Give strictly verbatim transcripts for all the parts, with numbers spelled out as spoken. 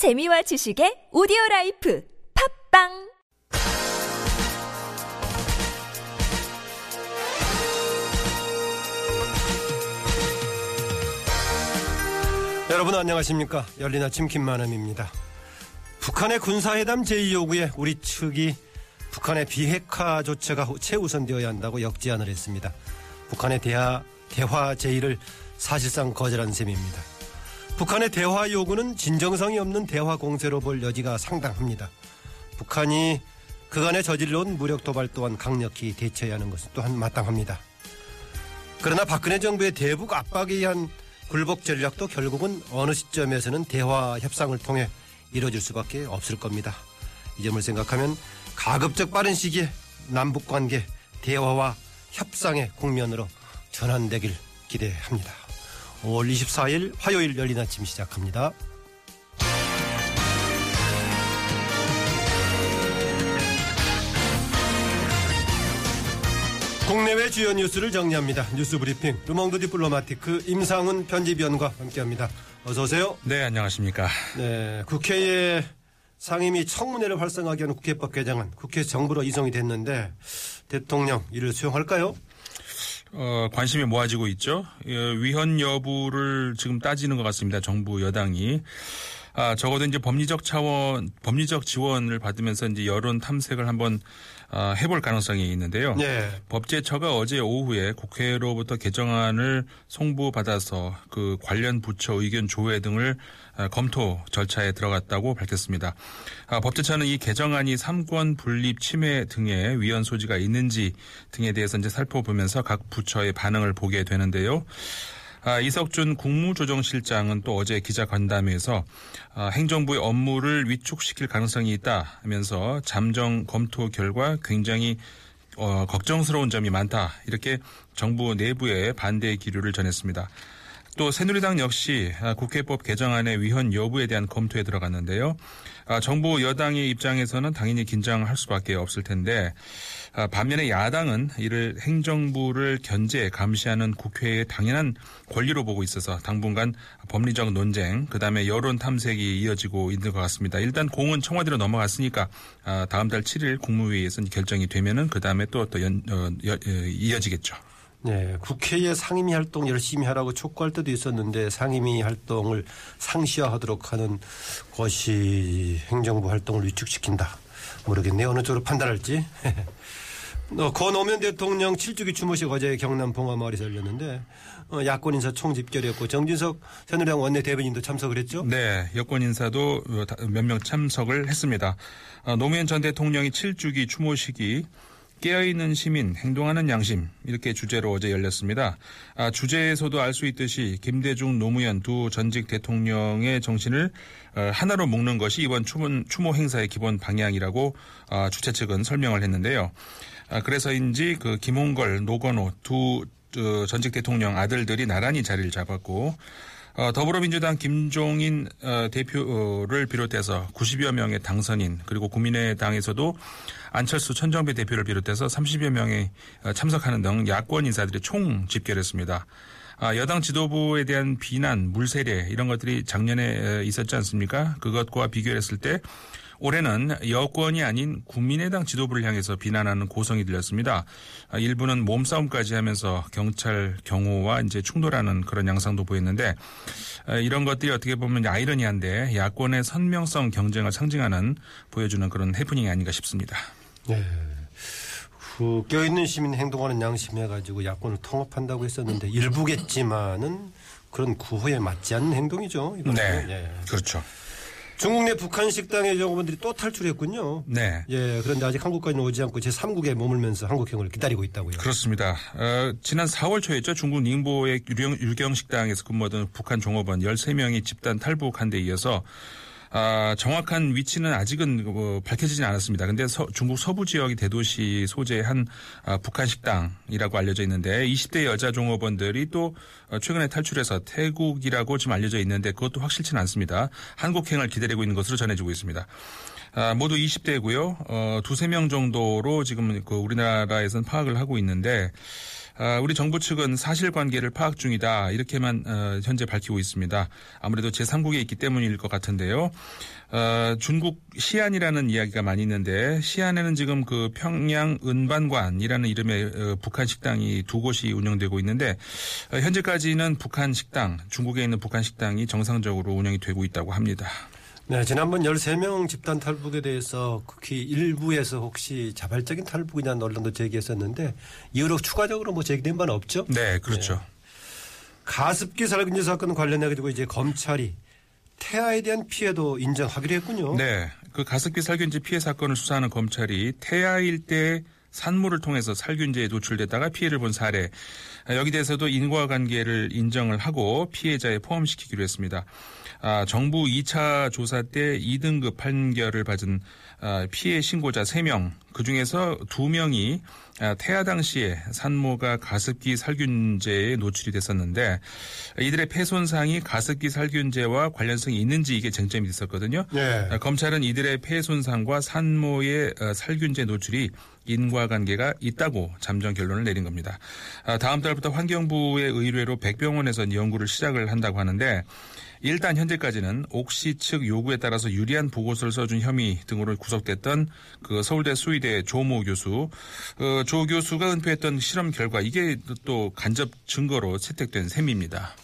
재미와 지식의 오디오라이프 팟빵 여러분 안녕하십니까. 열린 아침 김만음입니다. 북한의 군사회담 제이 요구에 우리 측이 북한의 비핵화 조치가 최우선되어야 한다고 역제안을 했습니다. 북한의 대화, 대화 제의를 사실상 거절한 셈입니다. 북한의 대화 요구는 진정성이 없는 대화 공세로 볼 여지가 상당합니다. 북한이 그간에 저질러온 무력 도발 또한 강력히 대처해야 하는 것은 또한 마땅합니다. 그러나 박근혜 정부의 대북 압박에 의한 굴복 전략도 결국은 어느 시점에서는 대화 협상을 통해 이뤄질 수밖에 없을 겁니다. 이 점을 생각하면 가급적 빠른 시기에 남북관계 대화와 협상의 국면으로 전환되길 기대합니다. 오월 이십사일 화요일 열린 아침 시작합니다. 국내외 주요 뉴스를 정리합니다. 뉴스 브리핑 르몽드 디플로마티크 임상훈 편집위원과 함께합니다. 어서 오세요. 네, 안녕하십니까. 네, 국회의 상임위 청문회를 활성화하기 위한 국회법 개정안 국회 정부로 이송이 됐는데 대통령 이를 수용할까요? 어, 관심이 모아지고 있죠. 위헌 여부를 지금 따지는 것 같습니다. 정부 여당이. 아, 적어도 이제 법리적 차원, 법리적 지원을 받으면서 이제 여론 탐색을 한번 아, 해볼 가능성이 있는데요. 네. 법제처가 어제 오후에 국회로부터 개정안을 송부받아서 그 관련 부처 의견 조회 등을 아, 검토 절차에 들어갔다고 밝혔습니다. 아, 법제처는 이 개정안이 삼권 분립 침해 등의 위헌 소지가 있는지 등에 대해서 이제 살펴보면서 각 부처의 반응을 보게 되는데요. 아, 이석준 국무조정실장은 또 어제 기자간담회에서 아, 행정부의 업무를 위축시킬 가능성이 있다면서 잠정 검토 결과 굉장히 어, 걱정스러운 점이 많다 이렇게 정부 내부의 반대의 기류를 전했습니다. 또 새누리당 역시 국회법 개정안의 위헌 여부에 대한 검토에 들어갔는데요. 정부 여당의 입장에서는 당연히 긴장할 수밖에 없을 텐데 반면에 야당은 이를 행정부를 견제, 감시하는 국회의 당연한 권리로 보고 있어서 당분간 법리적 논쟁, 그다음에 여론 탐색이 이어지고 있는 것 같습니다. 일단 공은 청와대로 넘어갔으니까 다음 달 칠일 국무회의에서 결정이 되면은 그다음에 또, 또 연, 어, 여, 이어지겠죠. 네, 국회의 상임위 활동 열심히 하라고 촉구할 때도 있었는데 상임위 활동을 상시화하도록 하는 것이 행정부 활동을 위축시킨다. 모르겠네요. 어느 쪽으로 판단할지. 건 노무현 대통령 칠주기 추모식 어제 경남 봉화 마을에서 열렸는데 야권 인사 총집결이었고 정진석 새누리당 원내대변인도 참석을 했죠? 네. 여권 인사도 몇 명 참석을 했습니다. 노무현 전 대통령이 칠주기 추모식이 깨어있는 시민, 행동하는 양심 이렇게 주제로 어제 열렸습니다. 아, 주제에서도 알 수 있듯이 김대중, 노무현 두 전직 대통령의 정신을 하나로 묶는 것이 이번 추모, 추모 행사의 기본 방향이라고 아, 주최 측은 설명을 했는데요. 아, 그래서인지 그 김홍걸, 노건호 두 그 전직 대통령 아들들이 나란히 자리를 잡았고 어, 더불어민주당 김종인 어, 대표를 비롯해서 구십여 명의 당선인 그리고 국민의당에서도 안철수 천정배 대표를 비롯해서 삼십여 명이 참석하는 등 야권 인사들이 총 집결했습니다. 아, 여당 지도부에 대한 비난, 물세례 이런 것들이 작년에 있었지 않습니까? 그것과 비교했을 때 올해는 여권이 아닌 국민의당 지도부를 향해서 비난하는 고성이 들렸습니다. 일부는 몸싸움까지 하면서 경찰 경호와 이제 충돌하는 그런 양상도 보였는데 이런 것들이 어떻게 보면 아이러니한데 야권의 선명성 경쟁을 상징하는 보여주는 그런 해프닝이 아닌가 싶습니다. 네. 그 껴있는 시민 행동하는 양심해 가지고 야권을 통합한다고 했었는데 일부겠지만은 그런 구호에 맞지 않는 행동이죠. 이거는. 네. 네. 그렇죠. 중국 내 북한 식당의 여공원들이 또 탈출했군요. 네. 예, 그런데 아직 한국까지는 오지 않고 제삼국에 머물면서 한국행을 기다리고 있다고요. 그렇습니다. 어, 지난 사월 초였죠. 중국 닝보의 유령, 유경 식당에서 근무하던 북한 종업원 열세 명이 집단 탈북한 데 이어서 아, 정확한 위치는 아직은 뭐 밝혀지진 않았습니다. 그런데 중국 서부 지역의 대도시 소재의 한 아, 북한 식당이라고 알려져 있는데 이십 대 여자 종업원들이 또 최근에 탈출해서 태국이라고 지금 알려져 있는데 그것도 확실치는 않습니다. 한국행을 기다리고 있는 것으로 전해지고 있습니다. 아, 모두 이십 대고요. 어, 두세 명 정도로 지금 그 우리나라에서는 파악을 하고 있는데 아, 우리 정부 측은 사실관계를 파악 중이다 이렇게만 어, 현재 밝히고 있습니다. 아무래도 제삼국에 있기 때문일 것 같은데요. 어, 중국 시안이라는 이야기가 많이 있는데 시안에는 지금 그 평양 은반관이라는 이름의 어, 북한 식당이 두 곳이 운영되고 있는데 어, 현재까지는 북한 식당, 중국에 있는 북한 식당이 정상적으로 운영이 되고 있다고 합니다. 네, 지난번 열세 명 집단 탈북에 대해서 극히 일부에서 혹시 자발적인 탈북이냐는 논란도 제기했었는데 이후로 추가적으로 뭐 제기된 바는 없죠? 네, 그렇죠. 네. 가습기 살균제 사건 관련해 가지고 이제 검찰이 태아에 대한 피해도 인정하기로 했군요. 네, 그 가습기 살균제 피해 사건을 수사하는 검찰이 태아일 때 산모를 통해서 살균제에 노출되다가 피해를 본 사례, 여기 대해서도 인과관계를 인정을 하고 피해자에 포함시키기로 했습니다. 아, 정부 이 차 조사 때 이 등급 판결을 받은 아, 피해 신고자 세 명, 그중에서 두 명이 아, 태아 당시에 산모가 가습기 살균제에 노출이 됐었는데 이들의 폐손상이 가습기 살균제와 관련성이 있는지 이게 쟁점이 있었거든요. 네. 아, 검찰은 이들의 폐손상과 산모의 아, 살균제 노출이 인과관계가 있다고 잠정 결론을 내린 겁니다. 아, 다음 달부터 환경부의 의뢰로 백병원에서 연구를 시작을 한다고 하는데 일단 현재까지는 옥시 측 요구에 따라서 유리한 보고서를 써준 혐의 등으로 구속됐던 그 서울대 수의대 조모 교수, 어, 조 교수가 은폐했던 실험 결과 이게 또 간접 증거로 채택된 셈입니다.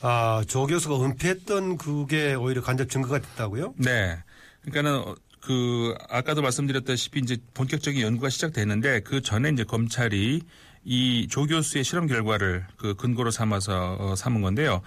아, 조 교수가 은폐했던 그게 오히려 간접 증거가 됐다고요? 네, 그러니까는. 그 아까도 말씀드렸다시피 이제 본격적인 연구가 시작되는데 그 전에 이제 검찰이 이 조 교수의 실험 결과를 그 근거로 삼아서 어, 삼은 건데요.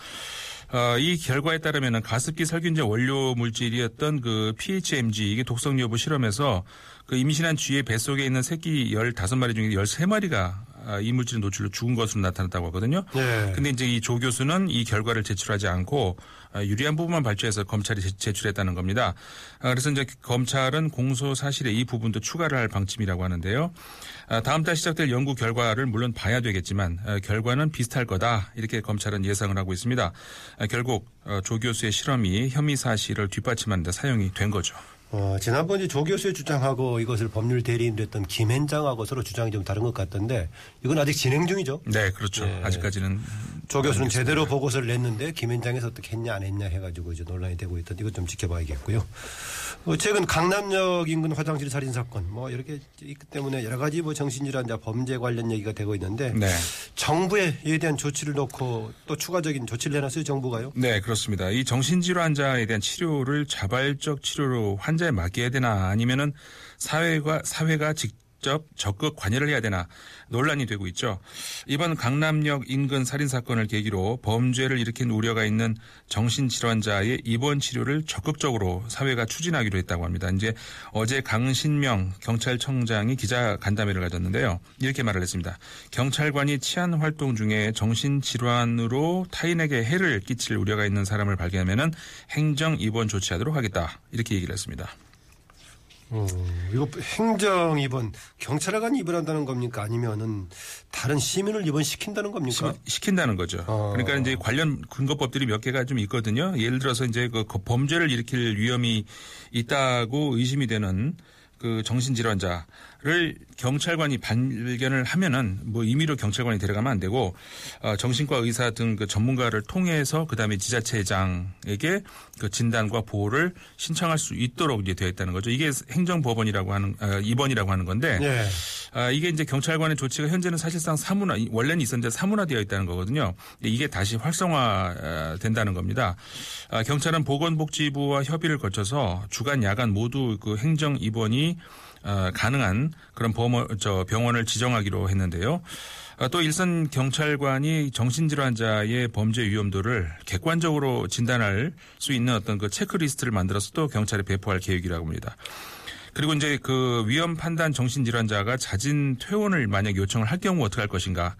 어, 이 결과에 따르면은 가습기 살균제 원료 물질이었던 그 피에이치엠지 이게 독성 여부 실험에서 그 임신한 쥐의 뱃속에 있는 새끼 열다섯 마리 중에 열세 마리가 이 물질 노출로 죽은 것으로 나타났다고 하거든요. 그런데 네. 이제 이 조 교수는 이 결과를 제출하지 않고 유리한 부분만 발췌해서 검찰이 제출했다는 겁니다. 그래서 이제 검찰은 공소 사실에 이 부분도 추가를 할 방침이라고 하는데요. 다음 달 시작될 연구 결과를 물론 봐야 되겠지만 결과는 비슷할 거다 이렇게 검찰은 예상을 하고 있습니다. 결국 조 교수의 실험이 혐의 사실을 뒷받침하는 데 사용이 된 거죠. 어, 지난번에 조 교수의 주장하고 이것을 법률 대리인 됐던 김현장하고 서로 주장이 좀 다른 것 같던데 이건 아직 진행 중이죠? 네, 그렇죠. 네. 아직까지는. 조 교수는 알겠습니다. 제대로 보고서를 냈는데 김현장에서 어떻게 했냐 안 했냐 해가지고 이제 논란이 되고 있던 이것 좀 지켜봐야겠고요. 어, 최근 강남역 인근 화장실 살인 사건 뭐 이렇게 있기 때문에 여러 가지 뭐 정신질환자 범죄 관련 얘기가 되고 있는데 네. 정부에 이에 대한 조치를 놓고 또 추가적인 조치를 해놨어요 정부가요? 네, 그렇습니다. 이 정신질환자에 대한 치료를 자발적 치료로 환자 맡겨야 되나 아니면은 사회가 사회가 직접 적극 관여를 해야 되나 논란이 되고 있죠. 이번 강남역 인근 살인 사건을 계기로 범죄를 일으킨 우려가 있는 정신질환자의 입원 치료를 적극적으로 사회가 추진하기로 했다고 합니다. 이제 어제 강신명 경찰청장이 기자 간담회를 가졌는데요. 이렇게 말을 했습니다. 경찰관이 치안 활동 중에 정신질환으로 타인에게 해를 끼칠 우려가 있는 사람을 발견하면은 행정 입원 조치하도록 하겠다. 이렇게 얘기를 했습니다. 어, 이거 행정 입원, 경찰관 입원한다는 겁니까? 아니면은 다른 시민을 입원시킨다는 겁니까? 시, 시킨다는 거죠. 어. 그러니까 이제 관련 근거법들이 몇 개가 좀 있거든요. 예를 들어서 이제 그 범죄를 일으킬 위험이 있다고 의심이 되는 그 정신질환자를 경찰관이 발견을 하면은 뭐 임의로 경찰관이 데려가면 안 되고 어, 정신과 의사 등 그 전문가를 통해서 그 다음에 지자체장에게 그 진단과 보호를 신청할 수 있도록 이제 되어 있다는 거죠. 이게 행정법원이라고 하는 어, 입원이라고 하는 건데 네. 아, 이게 이제 경찰관의 조치가 현재는 사실상 사문화 원래는 있었는데 사문화되어 있다는 거거든요. 이게 다시 활성화된다는 겁니다. 아, 경찰은 보건복지부와 협의를 거쳐서 주간 야간 모두 그 행정 입원이 어, 가능한 그런 범어, 저 병원을 지정하기로 했는데요. 어, 또 일선 경찰관이 정신질환자의 범죄 위험도를 객관적으로 진단할 수 있는 어떤 그 체크리스트를 만들어서 또 경찰에 배포할 계획이라고 합니다. 그리고 이제 그 위험 판단 정신질환자가 자진 퇴원을 만약 요청을 할 경우 어떻게 할 것인가.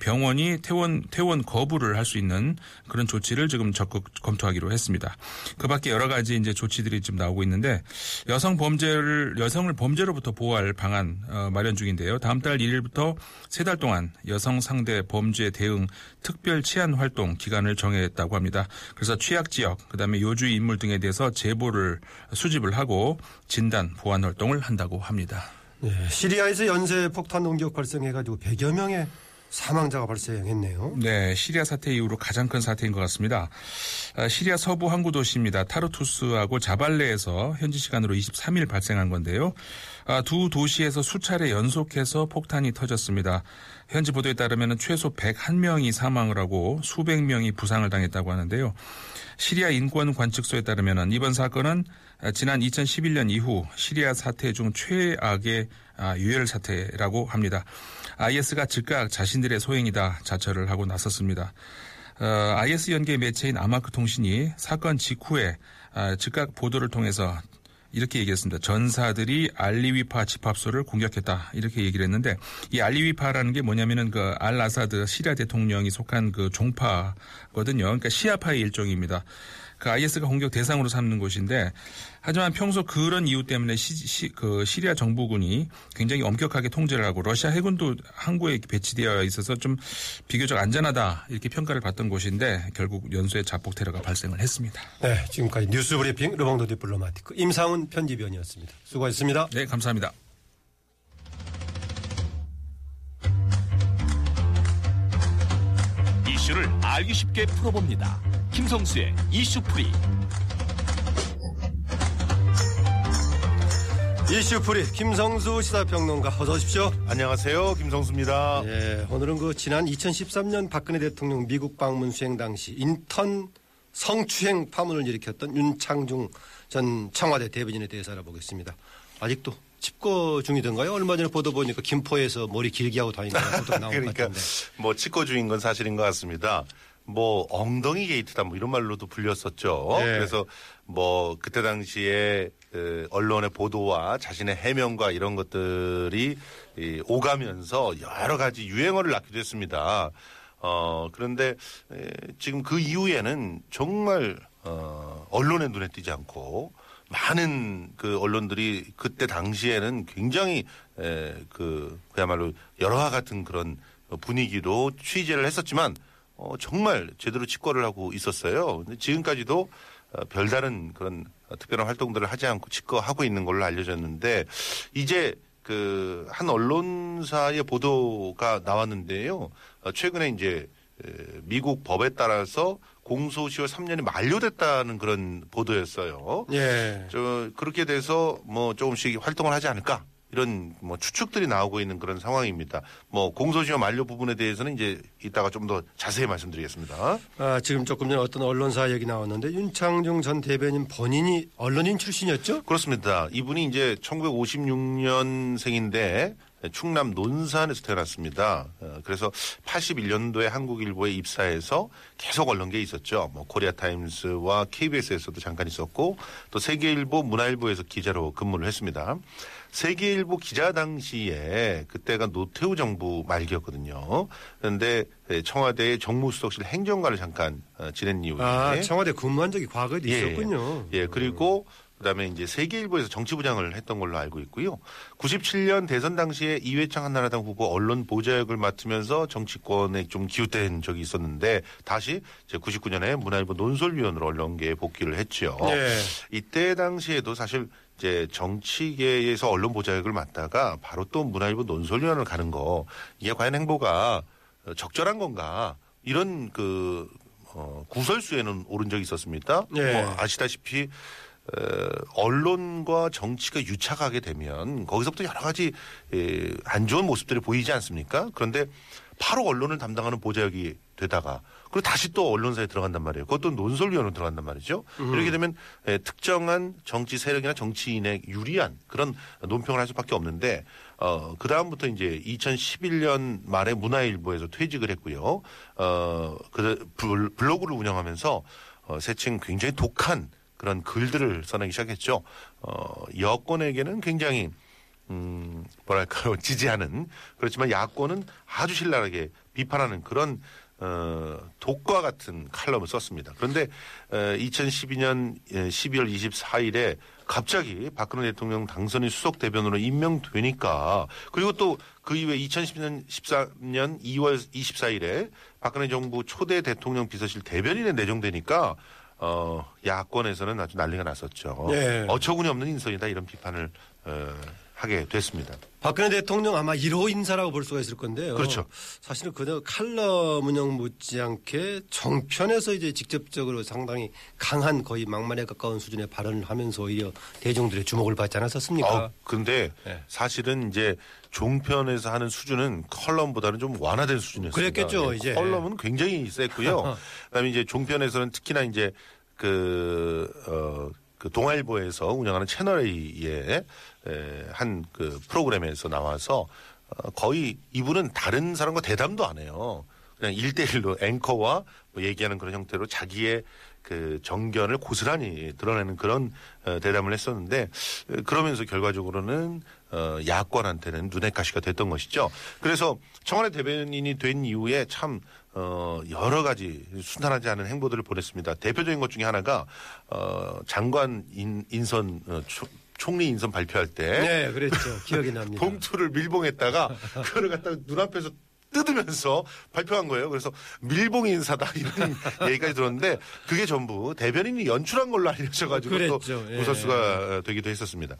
병원이 퇴원, 퇴원 거부를 할 수 있는 그런 조치를 지금 적극 검토하기로 했습니다. 그 밖에 여러 가지 이제 조치들이 지금 나오고 있는데 여성 범죄를, 여성을 범죄로부터 보호할 방안 마련 중인데요. 다음 달 일 일부터 세 달 동안 여성 상대 범죄 대응 특별 치안 활동 기간을 정했다고 합니다. 그래서 취약 지역, 그 다음에 요주의 인물 등에 대해서 제보를 수집을 하고 진단, 보완 활동을 한다고 합니다. 네, 시리아에서 연쇄 폭탄 공격 발생해가지고 백여 명의 사망자가 발생했네요. 네, 시리아 사태 이후로 가장 큰 사태인 것 같습니다. 시리아 서부 항구 도시입니다. 타르투스하고 자발레에서 현지 시간으로 이십삼 일 발생한 건데요. 두 도시에서 수차례 연속해서 폭탄이 터졌습니다. 현지 보도에 따르면 최소 백일 명이 사망을 하고 수백 명이 부상을 당했다고 하는데요. 시리아 인권관측소에 따르면 이번 사건은 지난 이천십일 년 이후 시리아 사태 중 최악의 유혈 사태라고 합니다. 아이에스가 즉각 자신들의 소행이다 자처를 하고 나섰습니다. 아이에스 연계 매체인 아마크 통신이 사건 직후에 즉각 보도를 통해서 이렇게 얘기했습니다. 전사들이 알리위파 집합소를 공격했다. 이렇게 얘기를 했는데 이 알리위파라는 게 뭐냐면은 그 알라사드 시리아 대통령이 속한 그 종파거든요. 그러니까 시아파의 일종입니다. 그 아이에스가 공격 대상으로 삼는 곳인데 하지만 평소 그런 이유 때문에 시, 시, 그 시리아 정부군이 굉장히 엄격하게 통제를 하고 러시아 해군도 항구에 배치되어 있어서 좀 비교적 안전하다 이렇게 평가를 받던 곳인데 결국 연쇄 자폭 테러가 발생을 했습니다. 네, 지금까지 뉴스 브리핑 르몽드 디플로마티크 임상훈 편집위원이었습니다. 수고하셨습니다. 네, 감사합니다. 이슈를 알기 쉽게 풀어봅니다. 김성수의 이슈프리. 이슈프리 김성수 시사평론가 어서 오십시오. 안녕하세요. 김성수입니다. 예, 오늘은 그 지난 이천십삼 년 박근혜 대통령 미국 방문 수행 당시 인턴 성추행 파문을 일으켰던 윤창중 전 청와대 대변인에 대해서 알아보겠습니다. 아직도 칩거 중이던가요? 얼마 전에 보도 보니까 김포에서 머리 길게 하고 다니는 보도가 나온 그러니까 것 같은데. 뭐 칩거 중인 건 사실인 것 같습니다. 뭐 엉덩이 게이트다 뭐 이런 말로도 불렸었죠. 네. 그래서 뭐 그때 당시에 언론의 보도와 자신의 해명과 이런 것들이 오가면서 여러 가지 유행어를 낳기도 했습니다. 어 그런데 지금 그 이후에는 정말 어 언론의 눈에 띄지 않고 많은 그 언론들이 그때 당시에는 굉장히 그 그야말로 열화와 같은 그런 분위기로 취재를 했었지만 어, 정말 제대로 칩거를 하고 있었어요. 근데 지금까지도 어, 별다른 그런 특별한 활동들을 하지 않고 칩거하고 있는 걸로 알려졌는데 이제 그 한 언론사의 보도가 나왔는데요. 어, 최근에 이제 에, 미국 법에 따라서 공소시효 삼 년이 만료됐다는 그런 보도였어요. 예. 저 그렇게 돼서 뭐 조금씩 활동을 하지 않을까? 이런 뭐 추측들이 나오고 있는 그런 상황입니다. 뭐 공소시효 만료 부분에 대해서는 이제 이따가 좀 더 자세히 말씀드리겠습니다. 아, 지금 조금 전에 어떤 언론사 얘기 나왔는데 윤창중 전 대변인 본인이 언론인 출신이었죠? 그렇습니다. 이분이 이제 천구백오십육 년생인데 충남 논산에서 태어났습니다. 그래서 팔십일 년도에 한국일보에 입사해서 계속 언론계에 있었죠. 뭐 코리아타임스와 케이비에스에서도 잠깐 있었고 또 세계일보, 문화일보에서 기자로 근무를 했습니다. 세계일보 기자 당시에 그때가 노태우 정부 말기였거든요. 그런데 청와대의 정무수석실 행정관을 잠깐 지낸 이후에 아, 청와대 근무한 적이 과거에 예, 있었군요. 예, 그리고 그다음에 이제 세계일보에서 정치부장을 했던 걸로 알고 있고요. 구십칠 년 대선 당시에 이회창 한나라당 후보 언론 보좌역을 맡으면서 정치권에 좀 기웃된 적이 있었는데 다시 이제 구십구 년에 문화일보 논설위원으로 언론계에 복귀를 했죠. 네. 이때 당시에도 사실 이제 정치계에서 언론 보좌역을 맡다가 바로 또 문화일보 논설위원을 가는 거 이게 과연 행보가 적절한 건가 이런 그 어, 구설수에는 오른 적이 있었습니다. 네. 뭐 아시다시피. 어, 언론과 정치가 유착하게 되면 거기서부터 여러 가지 에, 안 좋은 모습들이 보이지 않습니까? 그런데 바로 언론을 담당하는 보좌역이 되다가 그리고 다시 또 언론사에 들어간단 말이에요. 그것도 논설위원으로 들어간단 말이죠. 음. 이렇게 되면 에, 특정한 정치 세력이나 정치인에 유리한 그런 논평을 할 수밖에 없는데 어, 그 다음부터 이제 이천십일 년 말에 문화일보에서 퇴직을 했고요. 어, 그 블로그를 운영하면서 어, 새칭 굉장히 독한 그런 글들을 써내기 시작했죠. 어, 여권에게는 굉장히 음, 뭐랄까요, 지지하는, 그렇지만 야권은 아주 신랄하게 비판하는 그런 어, 독과 같은 칼럼을 썼습니다. 그런데 어, 이천십이년 십이월 이십사일에 갑자기 박근혜 대통령 당선인 수석 대변으로 임명되니까, 그리고 또 그 이후에 이천십삼년 이월 이십사일에 박근혜 정부 초대 대통령 비서실 대변인에 내정되니까 어, 야권에서는 아주 난리가 났었죠. 네. 어처구니 없는 인선이다, 이런 비판을 어, 하게 됐습니다. 박근혜 대통령 아마 일호 인사라고 볼 수가 있을 건데요. 그렇죠. 사실은 그냥 칼럼 운영 못지않게 정편에서 이제 직접적으로 상당히 강한, 거의 막말에 가까운 수준의 발언을 하면서 오히려 대중들의 주목을 받지 않았었습니까? 그런데 어, 네. 사실은 이제 종편에서 하는 수준은 컬럼보다는 좀 완화된 수준이었습니다. 그랬겠죠. 네. 이제 컬럼은 굉장히 셌고요. 그다음에 이제 종편에서는 특히나 이제 그 어. 그 동아일보에서 운영하는 채널A의 한 그 프로그램에서 나와서 거의 이분은 다른 사람과 대담도 안 해요. 그냥 일대일로 앵커와 뭐 얘기하는 그런 형태로 자기의 그 정견을 고스란히 드러내는 그런 대담을 했었는데, 그러면서 결과적으로는 야권한테는 눈엣 가시가 됐던 것이죠. 그래서 청와대 대변인이 된 이후에 참 어, 여러 가지 순탄하지 않은 행보들을 보냈습니다. 대표적인 것 중에 하나가, 어, 장관 인, 인선, 어, 초, 총리 인선 발표할 때. 네, 그랬죠. 기억이 납니다. 봉투를 밀봉했다가, 그걸 갖다 눈앞에서 뜯으면서 발표한 거예요. 그래서 밀봉 인사다, 이런 얘기까지 들었는데, 그게 전부 대변인이 연출한 걸로 알려져가지고 또 무설수가 예. 되기도 했었습니다.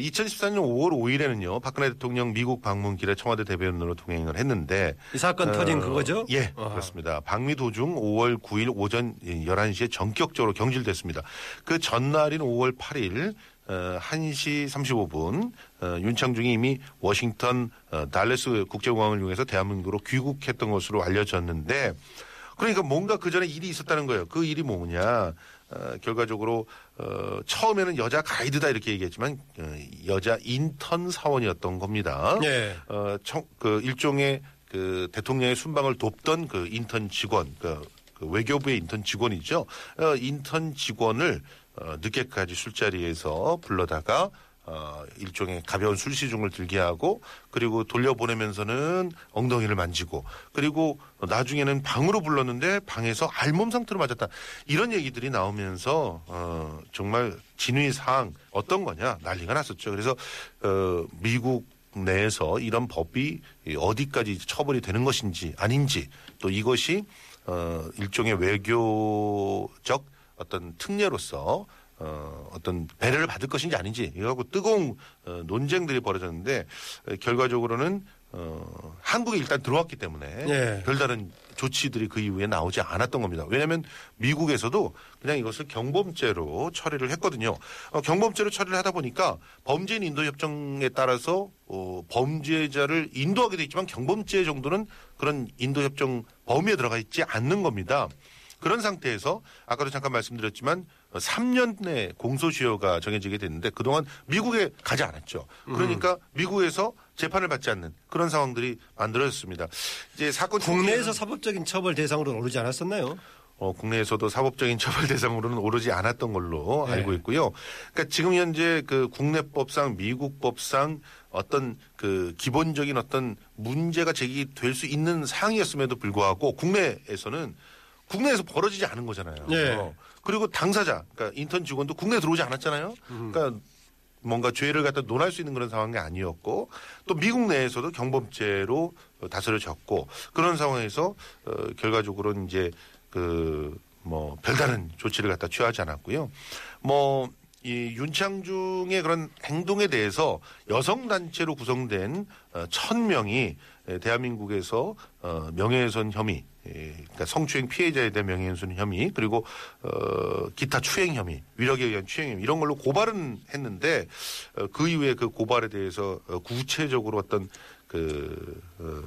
이천십사년 오월 오일에는요 박근혜 대통령 미국 방문길에 청와대 대변인으로 동행을 했는데, 이 사건 어, 터진 그거죠? 예, 아하. 그렇습니다. 방미 도중 오월 구일 오전 열한시에 전격적으로 경질됐습니다. 그 전날인 오월 팔일 한시 삼십오분 윤창중이 이미 워싱턴 달레스 국제공항을 이용해서 대한민국으로 귀국했던 것으로 알려졌는데, 그러니까 뭔가 그 전에 일이 있었다는 거예요. 그 일이 뭐냐, 결과적으로 처음에는 여자 가이드다 이렇게 얘기했지만 여자 인턴 사원이었던 겁니다. 네. 그 일종의 그 대통령의 순방을 돕던 그 인턴 직원, 그 외교부의 인턴 직원이죠. 인턴 직원을 어, 늦게까지 술자리에서 불러다가 어, 일종의 가벼운 술시중을 들게 하고, 그리고 돌려보내면서는 엉덩이를 만지고, 그리고 나중에는 방으로 불렀는데 방에서 알몸 상태로 맞았다, 이런 얘기들이 나오면서 어, 정말 진위사항 어떤 거냐 난리가 났었죠. 그래서 어, 미국 내에서 이런 법이 어디까지 처벌이 되는 것인지 아닌지, 또 이것이 어, 일종의 외교적 어떤 특례로서 어, 어떤 배려를 받을 것인지 아닌지, 이거 갖고 뜨거운 어, 논쟁들이 벌어졌는데, 결과적으로는 어, 한국에 일단 들어왔기 때문에 네. 별다른 조치들이 그 이후에 나오지 않았던 겁니다. 왜냐하면 미국에서도 그냥 이것을 경범죄로 처리를 했거든요. 어, 경범죄로 처리를 하다 보니까 범죄인 인도 협정에 따라서 어, 범죄자를 인도하게 돼 있지만 경범죄 정도는 그런 인도 협정 범위에 들어가 있지 않는 겁니다. 그런 상태에서 아까도 잠깐 말씀드렸지만 삼 년 내 공소시효가 정해지게 됐는데, 그동안 미국에 가지 않았죠. 그러니까 음. 미국에서 재판을 받지 않는 그런 상황들이 만들어졌습니다. 이제 사건 국내에서 사법적인 처벌 대상으로는 오르지 않았었나요? 어, 국내에서도 사법적인 처벌 대상으로는 오르지 않았던 걸로 네. 알고 있고요. 그러니까 지금 현재 그 국내법상, 미국법상 어떤 그 기본적인 어떤 문제가 제기될 수 있는 사항이었음에도 불구하고 국내에서는 국내에서 벌어지지 않은 거잖아요. 네. 어. 그리고 당사자, 그러니까 인턴 직원도 국내에 들어오지 않았잖아요. 음. 그러니까 뭔가 죄를 갖다 논할 수 있는 그런 상황이 아니었고, 또 미국 내에서도 경범죄로 다스려졌고, 그런 상황에서 어, 결과적으로는 이제 그 뭐 별다른 조치를 갖다 취하지 않았고요. 뭐 이 윤창중의 그런 행동에 대해서 여성 단체로 구성된 어, 천 명이 대한민국에서 어, 명예훼손 혐의, 그러니까 성추행 피해자에 대한 명예훼손 혐의, 그리고 어, 기타 추행 혐의, 위력에 의한 추행 혐의, 이런 걸로 고발은 했는데, 어, 그 이후에 그 고발에 대해서 구체적으로 어떤 그 어,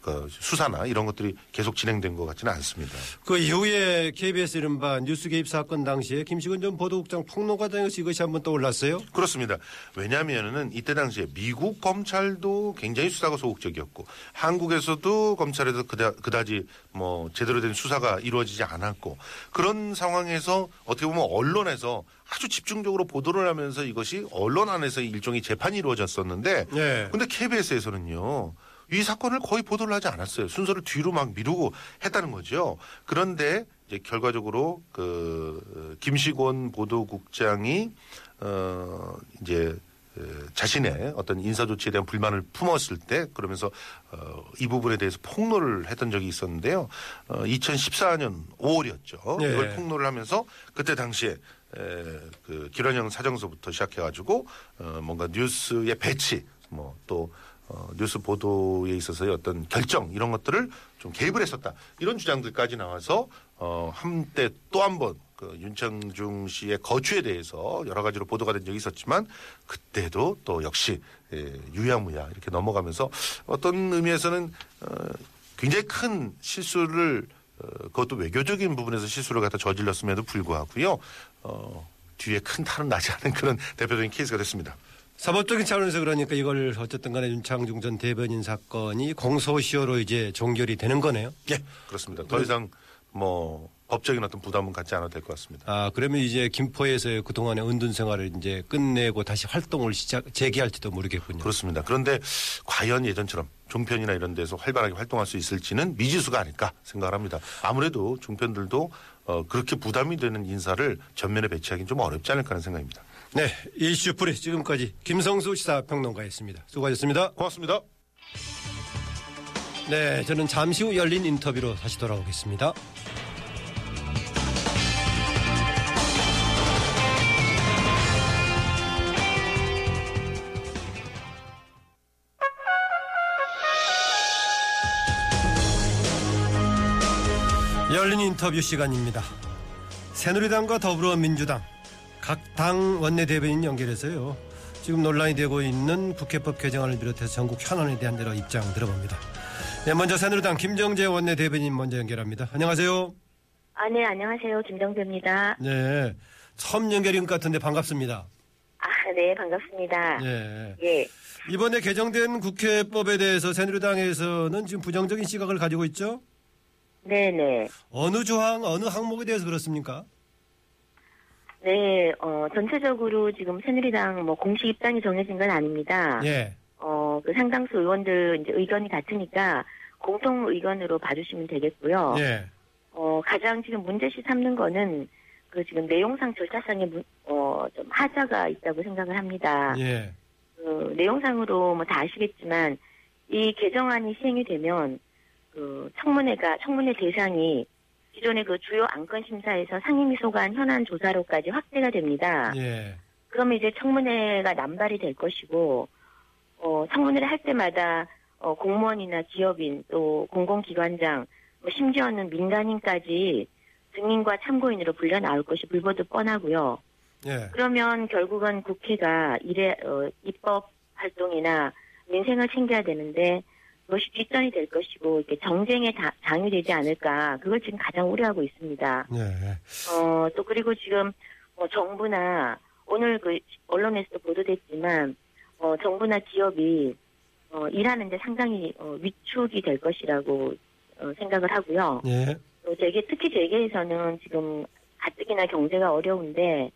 그러니까 수사나 이런 것들이 계속 진행된 것 같지는 않습니다. 그 이후에 케이비에스 이른바 뉴스 개입 사건 당시에 김식은 전 보도국장 폭로가 당해서 이것이 한번 떠올랐어요? 그렇습니다. 왜냐하면은 이때 당시에 미국 검찰도 굉장히 수사가 소극적이었고 한국에서도 검찰에서 그다, 그다지 뭐 제대로 된 수사가 이루어지지 않았고 그런 상황에서 어떻게 보면 언론에서 아주 집중적으로 보도를 하면서 이것이 언론 안에서 일종의 재판이 이루어졌었는데 네. 근데 케이비에스에서는요. 이 사건을 거의 보도를 하지 않았어요. 순서를 뒤로 막 미루고 했다는 거죠. 그런데 이제 결과적으로 그 김시곤 보도국장이 어 이제 자신의 어떤 인사 조치에 대한 불만을 품었을 때 그러면서 어 이 부분에 대해서 폭로를 했던 적이 있었는데요. 어 이천십사년 오월이었죠. 네. 이걸 폭로를 하면서 그때 당시에 그 기란영 사정서부터 시작해가지고 어 뭔가 뉴스의 배치 뭐 또 어, 뉴스 보도에 있어서의 어떤 결정 이런 것들을 좀 개입을 했었다 이런 주장들까지 나와서 어, 한때 또 한 번 그 윤창중 씨의 거취에 대해서 여러 가지로 보도가 된 적이 있었지만 그때도 또 역시 예, 유야무야 이렇게 넘어가면서 어떤 의미에서는 어, 굉장히 큰 실수를 어, 그것도 외교적인 부분에서 실수를 갖다 저질렀음에도 불구하고요 어, 뒤에 큰 탈은 나지 않은 그런 대표적인 케이스가 됐습니다. 사법적인 차원에서 그러니까 이걸 어쨌든 간에 윤창중 전 대변인 사건이 공소시효로 이제 종결이 되는 거네요. 예, 그렇습니다. 더 이상 뭐 법적인 어떤 부담은 갖지 않아도 될 것 같습니다. 아, 그러면 이제 김포에서의 그동안의 은둔 생활을 이제 끝내고 다시 활동을 시작, 재개할지도 모르겠군요. 그렇습니다. 그런데 과연 예전처럼 종편이나 이런 데서 활발하게 활동할 수 있을지는 미지수가 아닐까 생각을 합니다. 아무래도 종편들도 어, 그렇게 부담이 되는 인사를 전면에 배치하기는 좀 어렵지 않을까 하는 생각입니다. 네. 이슈풀이 지금까지 김성수 시사평론가였습니다. 수고하셨습니다. 고맙습니다. 네. 저는 잠시 후 열린 인터뷰로 다시 돌아오겠습니다. 열린 인터뷰 시간입니다. 새누리당과 더불어민주당 각 당 원내대변인 연결해서요. 지금 논란이 되고 있는 국회법 개정안을 비롯해서 전국 현안에 대한 여러 입장 들어봅니다. 네, 먼저 새누리당 김정재 원내대변인 먼저 연결합니다. 안녕하세요. 아, 네, 안녕하세요. 김정재입니다. 네, 처음 연결인 것 같은데 반갑습니다. 아, 네, 반갑습니다. 네. 예. 이번에 개정된 국회법에 대해서 새누리당에서는 지금 부정적인 시각을 가지고 있죠? 네, 네. 어느 조항, 어느 항목에 대해서 그렇습니까? 네, 어, 전체적으로 지금 새누리당 뭐 공식 입장이 정해진 건 아닙니다. 예. 어, 그 상당수 의원들 이제 의견이 같으니까 공통 의견으로 봐주시면 되겠고요. 예. 어, 가장 지금 문제시 삼는 거는 그 지금 내용상 절차상의 문, 어, 좀 하자가 있다고 생각을 합니다. 예. 그 내용상으로 뭐 다 아시겠지만 이 개정안이 시행이 되면 그 청문회가, 청문회 대상이 기존의 그 주요 안건 심사에서 상임위 소관 현안 조사로까지 확대가 됩니다. 예. 그러면 이제 청문회가 남발이 될 것이고, 어, 청문회를 할 때마다, 어, 공무원이나 기업인, 또 공공기관장, 뭐 심지어는 민간인까지 증인과 참고인으로 불려 나올 것이 불보듯 뻔하고요. 예. 그러면 결국은 국회가 이래, 어, 입법 활동이나 민생을 챙겨야 되는데, 그것이 뒷전이 될 것이고 이렇게 정쟁에 다, 장유되지 않을까 그걸 지금 가장 우려하고 있습니다. 네. 어, 또 그리고 지금 뭐 정부나 오늘 그 언론에서도 보도됐지만 어, 정부나 기업이 어, 일하는데 상당히 어, 위축이 될 것이라고 어, 생각을 하고요. 네. 또 재계 특히 재계에서는 지금 가뜩이나 경제가 어려운데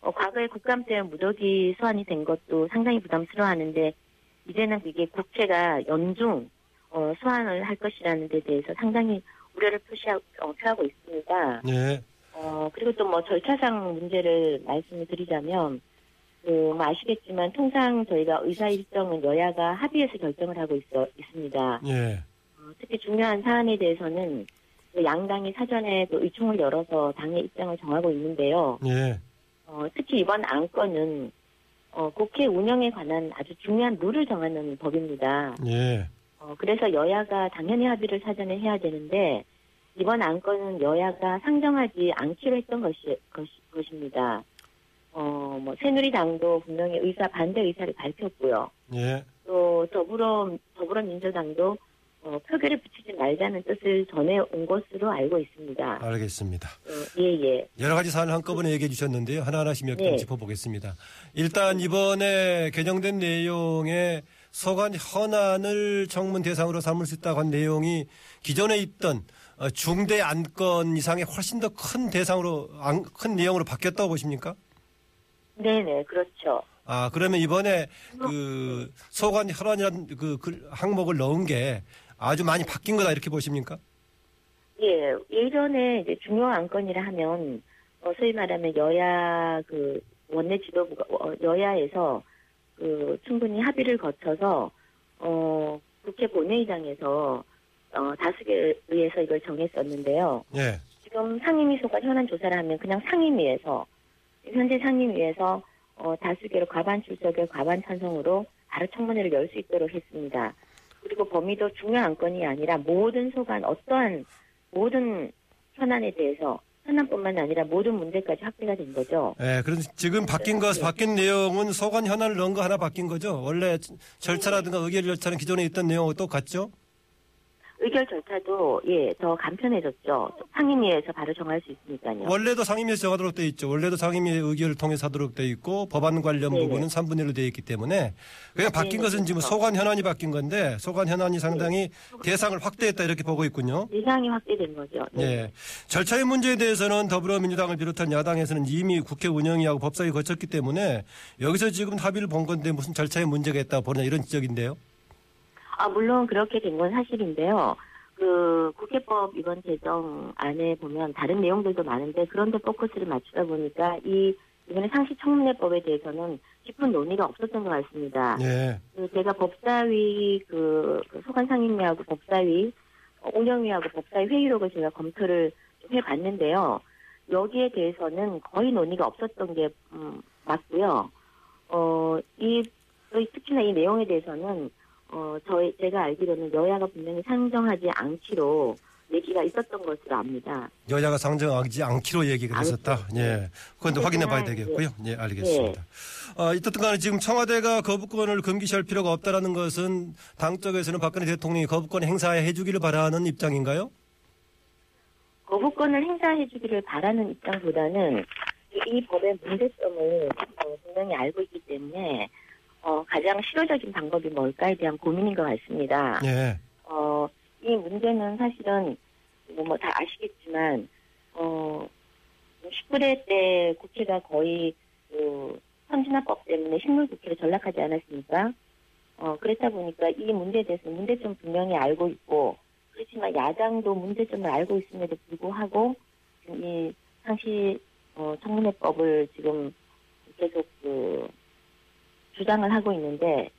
어, 과거에 국감 때 무더기 소환이 된 것도 상당히 부담스러워하는데. 이제는 이게 국회가 연중 어, 소환을 할 것이라는 데 대해서 상당히 우려를 표시하고 어, 표하고 있습니다. 네. 어 그리고 또 뭐 절차상 문제를 말씀을 드리자면 그 뭐 아시겠지만 통상 저희가 의사 일정은 여야가 합의해서 결정을 하고 있어 있습니다. 네. 어, 특히 중요한 사안에 대해서는 양당이 사전에 또 의총을 열어서 당의 입장을 정하고 있는데요. 네. 어 특히 이번 안건은 어, 국회 운영에 관한 아주 중요한 룰을 정하는 법입니다. 예. 어, 그래서 여야가 당연히 합의를 사전에 해야 되는데, 이번 안건은 여야가 상정하지 않기로 했던 것이, 것이, 것입니다. 어, 뭐, 새누리당도 분명히 의사, 반대 의사를 밝혔고요. 예. 또, 더불어, 더불어민주당도 어, 표결에 붙이지 말자는 뜻을 전해온 것으로 알고 있습니다. 알겠습니다. 예예. 어, 예. 여러 가지 사안을 한꺼번에 얘기해 주셨는데요. 하나하나씩 몇 개 네. 짚어보겠습니다. 일단 이번에 개정된 내용에 소관 현안을 청문 대상으로 삼을 수 있다고 한 내용이 기존에 있던 중대 안건 이상의 훨씬 더 큰 대상으로, 큰 내용으로 바뀌었다고 보십니까? 네네, 그렇죠. 아, 그러면 이번에 그 소관 현안이라는 그, 그 항목을 넣은 게 아주 많이 바뀐 거다 이렇게 보십니까? 예, 예전에 이제 중요한 안건이라 하면, 어, 소위 말하면 여야 그 원내 지도부가, 어, 여야에서 그 충분히 합의를 거쳐서, 어, 국회 본회의장에서, 어, 다수에 의해서 이걸 정했었는데요. 예. 지금 상임위 소관 현안 조사를 하면 그냥 상임위에서, 현재 상임위에서, 어, 다수계로 과반 출석에 과반 찬성으로 바로 청문회를 열 수 있도록 했습니다. 그리고 범위도 중요한 안건이 아니라 모든 소관, 어떠한 모든 현안에 대해서 현안뿐만 아니라 모든 문제까지 확대가 된 거죠. 네, 그럼 지금 바뀐 것, 바뀐 내용은 소관 현안을 넣은 거 하나 바뀐 거죠? 원래 절차라든가 의결 절차는 기존에 있던 내용하고 똑같죠? 의결 절차도 예, 더 간편해졌죠. 상임위에서 바로 정할 수 있으니까요. 원래도 상임위에서 정하도록 돼 있죠. 원래도 상임위의 의결을 통해서 하도록 돼 있고 법안 관련 네네. 부분은 삼분의 일로 돼 있기 때문에 그냥 바뀐 네네. 것은 지금 소관 현안이 바뀐 건데 소관 현안이 상당히 네네. 대상을 확대했다 이렇게 보고 있군요. 대상이 확대된 거죠. 네. 예. 절차의 문제에 대해서는 더불어민주당을 비롯한 야당에서는 이미 국회 운영위하고 법사위 거쳤기 때문에 여기서 지금 합의를 본 건데 무슨 절차의 문제가 있다고 보냐 이런 지적인데요. 아, 물론 그렇게 된 건 사실인데요. 그 국회법 이번 개정 안에 보면 다른 내용들도 많은데 그런데 포커스를 맞추다 보니까 이 이번에 상시 청문회법에 대해서는 깊은 논의가 없었던 것 같습니다. 네. 그 제가 법사위 그 소관 상임위하고 법사위 운영위하고 법사위 회의록을 제가 검토를 해봤는데요. 여기에 대해서는 거의 논의가 없었던 게 음, 맞고요. 어, 이 특히나 이 내용에 대해서는 어, 저희, 제가 알기로는 여야가 분명히 상정하지 않기로 얘기가 있었던 것으로 압니다. 여야가 상정하지 않기로 얘기가 있었다? 예. 그건 또 확인해 봐야 되겠고요. 예, 알겠습니다. 예. 어, 이렇든 간에 지금 청와대가 거부권을 금기시할 필요가 없다라는 것은 당 쪽에서는 박근혜 대통령이 거부권 행사해 주기를 바라는 입장인가요? 거부권을 행사해 주기를 바라는 입장보다는 이 법의 문제점을 분명히 알고 있기 때문에 어, 가장 실효적인 방법이 뭘까에 대한 고민인 것 같습니다. 네. 어, 이 문제는 사실은, 뭐, 뭐, 다 아시겠지만, 어, 십구 대 때 국회가 거의, 그, 선진화법 때문에 식물국회로 전락하지 않았습니까? 어, 그렇다 보니까 이 문제에 대해서 문제점 분명히 알고 있고, 그렇지만 야당도 문제점을 알고 있음에도 불구하고, 이 상시, 어, 청문회법을 지금 계속, 그, 주장을 하고 있는데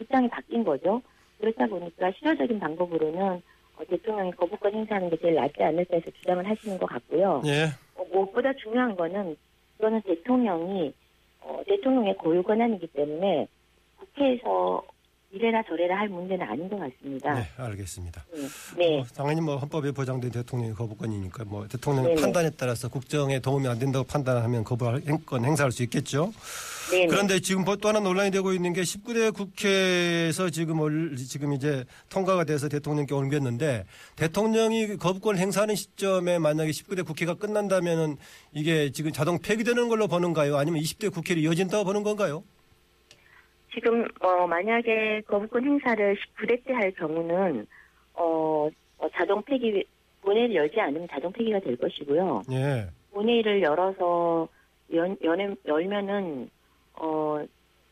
입장이 바뀐 거죠. 그렇다 보니까 실효적인 방법으로는 대통령이 거부권 행사하는 게 제일 낫지 않을까 해서 주장을 하시는 것 같고요. 예. 어, 무엇보다 중요한 거는 그거는 대통령이 어, 대통령의 고유 권한이기 때문에 국회에서 이래라 저래라 할 문제는 아닌 것 같습니다. 네, 알겠습니다. 네. 네. 어, 당연히 뭐 헌법에 보장된 대통령의 거부권이니까 뭐 대통령 네. 판단에 따라서 국정에 도움이 안 된다고 판단하면 거부권 행사할 수 있겠죠. 네. 그런데 지금 또 하나 논란이 되고 있는 게 십구 대 국회에서 지금 지금 이제 통과가 돼서 대통령께 옮겼는데 대통령이 거부권 행사하는 시점에 만약에 십구 대 국회가 끝난다면은 이게 지금 자동 폐기되는 걸로 보는가요? 아니면 이십 대 국회로 이어진다고 보는 건가요? 지금 어 만약에 거부권 행사를 십구 대 때 할 경우는 어, 어 자동 폐기 본회의를 열지 않으면 자동 폐기가 될 것이고요. 예. 본회의를 열어서 연, 연 열면은 어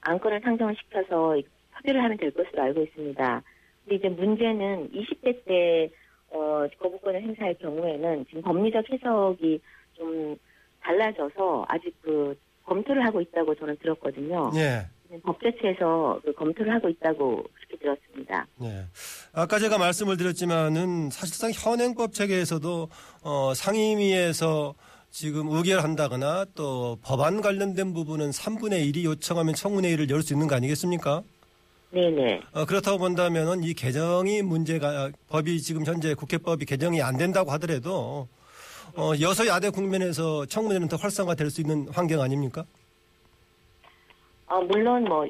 안건을 상정을 시켜서 표결을 하면 될 것으로 알고 있습니다. 근데 이제 문제는 이십 대 때 어 거부권을 행사할 경우에는 지금 법리적 해석이 좀 달라져서 아직 그 검토를 하고 있다고 저는 들었거든요. 예. 법제처에서 검토를 하고 있다고 그렇게 들었습니다. 네, 아까 제가 말씀을 드렸지만은 사실상 현행법 체계에서도 어, 상임위에서 지금 의결한다거나 또 법안 관련된 부분은 삼분의 일이 요청하면 청문회의를 열 수 있는 거 아니겠습니까? 네네. 어, 그렇다고 본다면은 이 개정이 문제가 법이 지금 현재 국회법이 개정이 안 된다고 하더라도 어, 여소야대 국면에서 청문회는 더 활성화될 수 있는 환경 아닙니까? 어, 물론, 뭐,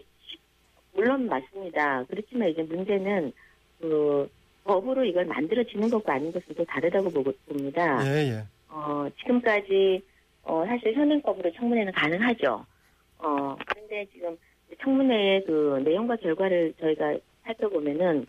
물론 맞습니다. 그렇지만 이제 문제는, 그, 법으로 이걸 만들어지는 것과 아닌 것은 또 다르다고 보고 봅니다. 예, 예. 어, 지금까지, 어, 사실 현행법으로 청문회는 가능하죠. 어, 그런데 지금 청문회의 그 내용과 결과를 저희가 살펴보면은,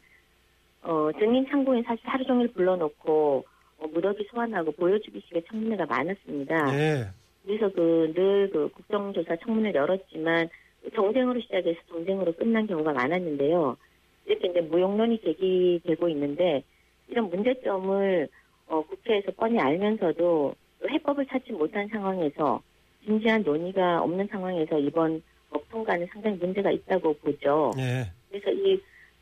어, 증인 참고인 사실 하루 종일 불러놓고, 어, 무더기 소환하고 보여주기식의 청문회가 많았습니다. 예. 그래서 그 늘 그 국정조사 청문회를 열었지만, 정쟁으로 시작해서 정쟁으로 끝난 경우가 많았는데요. 이렇게 이제 무용론이 제기되고 있는데, 이런 문제점을 어, 국회에서 뻔히 알면서도 해법을 찾지 못한 상황에서, 진지한 논의가 없는 상황에서 이번 법 통과는 상당히 문제가 있다고 보죠. 네. 그래서 이,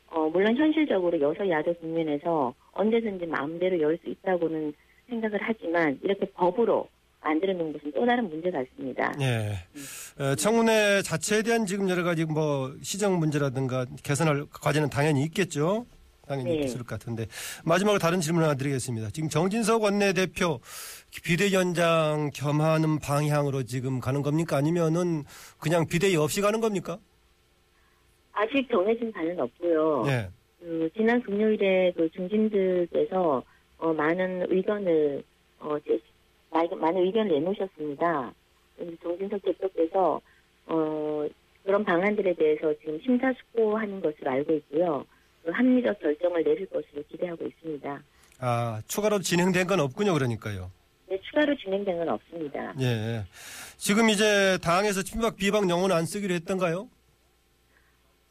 어, 물론 현실적으로 여서야도 국면에서 언제든지 마음대로 열 수 있다고는 생각을 하지만, 이렇게 법으로 만들어놓은 것은 또 다른 문제가 있습니다. 예. 청문회 자체에 대한 지금 여러 가지 뭐 시정 문제라든가 개선할 과제는 당연히 있겠죠. 당연히 네. 있을 것 같은데. 마지막으로 다른 질문 하나 드리겠습니다. 지금 정진석 원내대표 비대위원장 겸하는 방향으로 지금 가는 겁니까? 아니면은 그냥 비대위 없이 가는 겁니까? 아직 정해진 바는 없고요. 예. 그 지난 금요일에 그 중진들께서 어 많은 의견을 어 제시 많은 의견을 내놓으셨습니다. 정진석 대표께서 어, 그런 방안들에 대해서 지금 심사숙고하는 것으로 알고 있고요. 합리적 결정을 내릴 것으로 기대하고 있습니다. 아, 추가로 진행된 건 없군요, 그러니까요. 네, 추가로 진행된 건 없습니다. 예. 지금 이제 당에서 친박 비박 영혼 안 쓰기로 했던가요?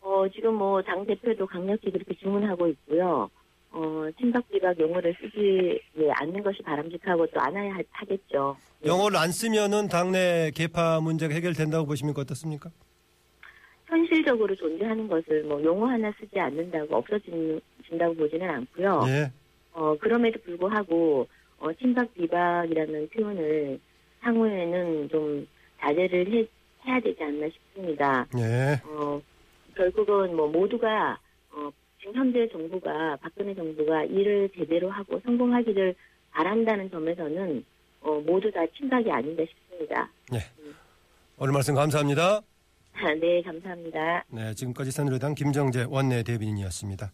어, 지금 뭐 당 대표도 강력히 그렇게 주문하고 있고요. 어, 친박비박 용어를 쓰지 예, 않는 것이 바람직하고 또 안 해야 하겠죠. 예. 용어를 안 쓰면은 당내 계파 문제가 해결된다고 보시면 어떻습니까? 현실적으로 존재하는 것을 뭐 용어 하나 쓰지 않는다고 없어진다고 보지는 않고요. 예. 어, 그럼에도 불구하고 어, 친박비박이라는 표현을 향후에는 좀 자제를 해, 해야 되지 않나 싶습니다. 예. 어, 결국은 뭐 모두가 어, 지금 현재 정부가 박근혜 정부가 일을 제대로 하고 성공하기를 바란다는 점에서는 어, 모두 다 친박이 아닌가 싶습니다. 네, 오늘 말씀 감사합니다. 아, 네, 감사합니다. 네, 지금까지 새누리당 김정재 원내대변인이었습니다.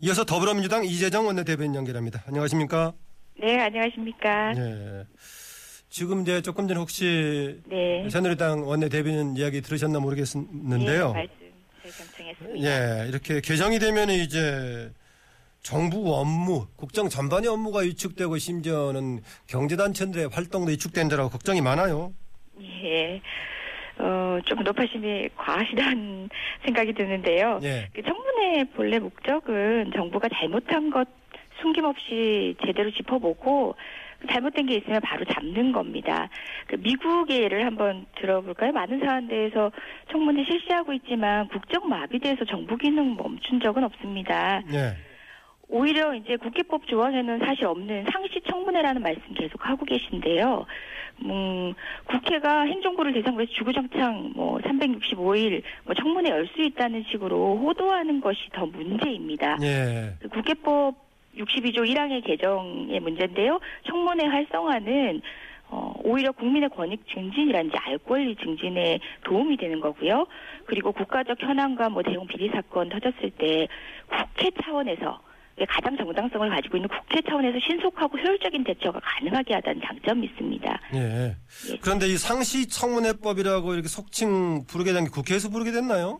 이어서 더불어민주당 이재정 원내대변인 연결합니다. 안녕하십니까? 네, 안녕하십니까? 네. 지금 이제 조금 전에 혹시 네. 새누리당 원내대변인 이야기 들으셨나 모르겠는데요. 네, 말씀. 예, 이렇게 개정이 되면 이제 정부 업무, 국정 전반의 업무가 위축되고 심지어는 경제단체들의 활동도 위축된다라고 걱정이 많아요. 예, 어, 좀 높아심이 과하시다는 생각이 드는데요. 예. 청문회의 본래 목적은 정부가 잘못한 것 숨김없이 제대로 짚어보고 잘못된 게 있으면 바로 잡는 겁니다. 그 미국의 예를 한번 들어볼까요? 많은 사안대에서 청문회 실시하고 있지만 국정 마비돼서 정부 기능 멈춘 적은 없습니다. 네. 오히려 이제 국회법 조항에는 사실 없는 상시 청문회라는 말씀 계속 하고 계신데요. 음, 국회가 행정부를 대상으로 해서 주구장창 뭐 삼백육십오 일 뭐 청문회 열 수 있다는 식으로 호도하는 것이 더 문제입니다. 네. 그 국회법 육십이조 일항의 개정의 문제인데요. 청문회 활성화는 어, 오히려 국민의 권익 증진이란지 알 권리 증진에 도움이 되는 거고요. 그리고 국가적 현안과 뭐 대형 비리 사건 터졌을 때 국회 차원에서 가장 정당성을 가지고 있는 국회 차원에서 신속하고 효율적인 대처가 가능하게 하다는 장점이 있습니다. 예. 예. 그런데 이 상시 청문회법이라고 이렇게 속칭 부르게 된 게 국회에서 부르게 됐나요?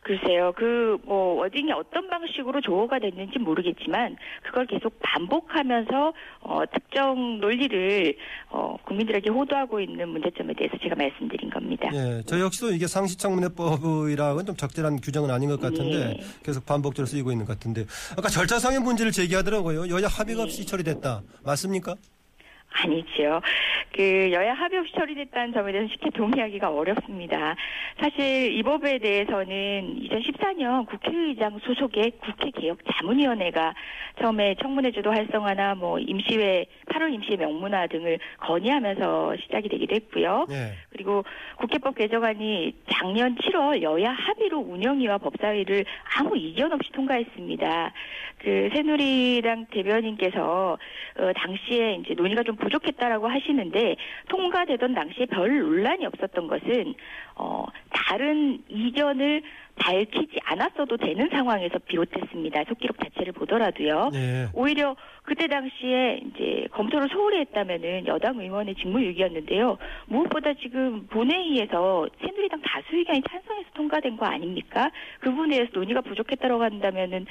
글쎄요. 그 뭐 워딩이 어떤 방식으로 조어가 됐는지 모르겠지만 그걸 계속 반복하면서 어, 특정 논리를 어, 국민들에게 호도하고 있는 문제점에 대해서 제가 말씀드린 겁니다. 네, 저희 역시도 이게 상시청문회법이라고는 좀 적절한 규정은 아닌 것 같은데 네. 계속 반복적으로 쓰이고 있는 것 같은데 아까 절차상의 문제를 제기하더라고요. 여야 합의가 없이 네. 처리됐다. 맞습니까? 아니지요. 그 여야 합의 없이 처리됐다는 점에 대해서 쉽게 동의하기가 어렵습니다. 사실 이 법에 대해서는 이천십사 년 국회의장 소속의 국회개혁자문위원회가 처음에 청문회제도 활성화나 뭐 임시회 팔월 임시회 명문화 등을 건의하면서 시작이 되기도 했고요. 네. 그리고 국회법 개정안이 작년 칠월 여야 합의로 운영위와 법사위를 아무 이견 없이 통과했습니다. 그 새누리당 대변인께서 어, 당시에 이제 논의가 좀 좀 부족했다라고 하시는데, 통과되던 당시에 별 논란이 없었던 것은 어, 다른 이견을 밝히지 않았어도 되는 상황에서 비롯했습니다. 속기록 자체를 보더라도요. 네. 오히려 그때 당시에 이제 검토를 소홀히 했다면은 여당 의원의 직무유기였는데요. 무엇보다 지금 본회의에서 새누리당 다수 의견이 찬성해서 통과된 거 아닙니까? 그 부분에 논의가 부족했다고 한다면은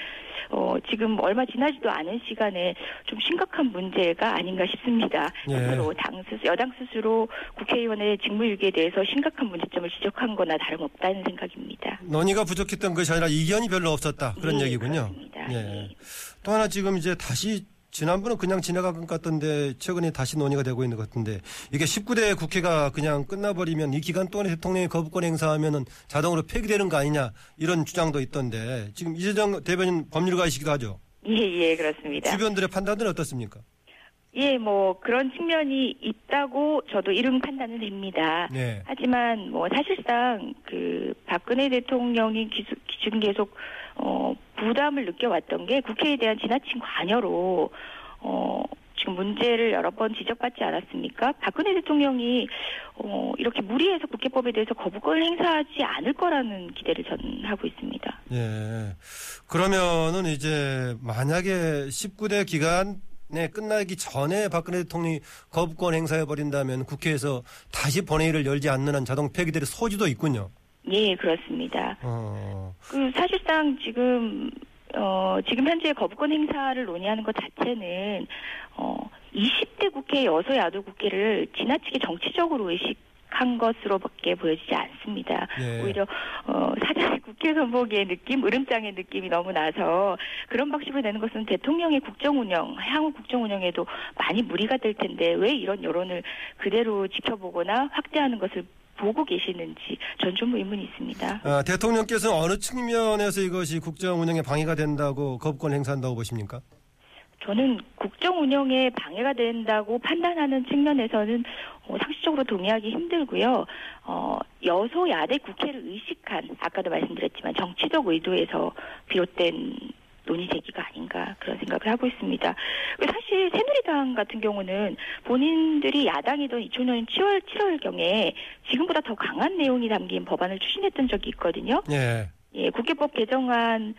어, 지금 얼마 지나지도 않은 시간에 좀 심각한 문제가 아닌가 싶습니다. 네. 당 스스, 여당 스스로 국회의원의 직무유기에 대해서 심각한 문제점을 지적한 거나 다름없다는 생각입니다. 논의가 부족했던 것이 아니라 이견이 별로 없었다. 그런 네, 얘기군요. 그렇습니다. 예. 네. 또 하나 지금 이제 다시 지난번은 그냥 지나간 것 같던데 최근에 다시 논의가 되고 있는 것 같은데, 이게 십구 대 국회가 그냥 끝나버리면 이 기간 동안에 대통령이 거부권 행사하면 자동으로 폐기되는 거 아니냐, 이런 주장도 있던데 지금 이재정 대변인 법률가이시기도 하죠. 예예 예, 그렇습니다. 주변들의 판단은 어떻습니까? 예, 뭐 그런 측면이 있다고 저도 이름 판단을 합니다. 네. 하지만 뭐 사실상 그 박근혜 대통령이 기수, 지금 계속 어, 부담을 느껴왔던 게 국회에 대한 지나친 관여로 어, 지금 문제를 여러 번 지적받지 않았습니까? 박근혜 대통령이 어, 이렇게 무리해서 국회법에 대해서 거부권을 행사하지 않을 거라는 기대를 저는 하고 있습니다. 예. 그러면은 이제 만약에 십구 대 기간 네, 끝나기 전에 박근혜 대통령이 거부권 행사해버린다면 국회에서 다시 본회의를 열지 않는 한 자동 폐기될 소지도 있군요. 예, 그렇습니다. 어... 그 사실상 지금, 어, 지금 현재 거부권 행사를 논의하는 것 자체는, 어, 이십 대 국회 여소야도 국회를 지나치게 정치적으로 의식 한 것으로밖에 보여지지 않습니다. 네. 오히려 어, 사전의 국회 선복의 느낌, 으름장의 느낌이 너무 나서 그런 방식으로 되는 것은 대통령의 국정운영, 향후 국정운영에도 많이 무리가 될 텐데 왜 이런 여론을 그대로 지켜보거나 확대하는 것을 보고 계시는지 전 좀 의문이 있습니다. 아, 대통령께서는 어느 측면에서 이것이 국정운영에 방해가 된다고 거부권 행사한다고 보십니까? 저는 국정운영에 방해가 된다고 판단하는 측면에서는 어, 상식적으로 동의하기 힘들고요. 어, 여소야대 국회를 의식한, 아까도 말씀드렸지만 정치적 의도에서 비롯된 논의 제기가 아닌가 그런 생각을 하고 있습니다. 사실 새누리당 같은 경우는 본인들이 야당이던 이천년 칠월 칠월경에 지금보다 더 강한 내용이 담긴 법안을 추진했던 적이 있거든요. 네. 예, 국회법 개정안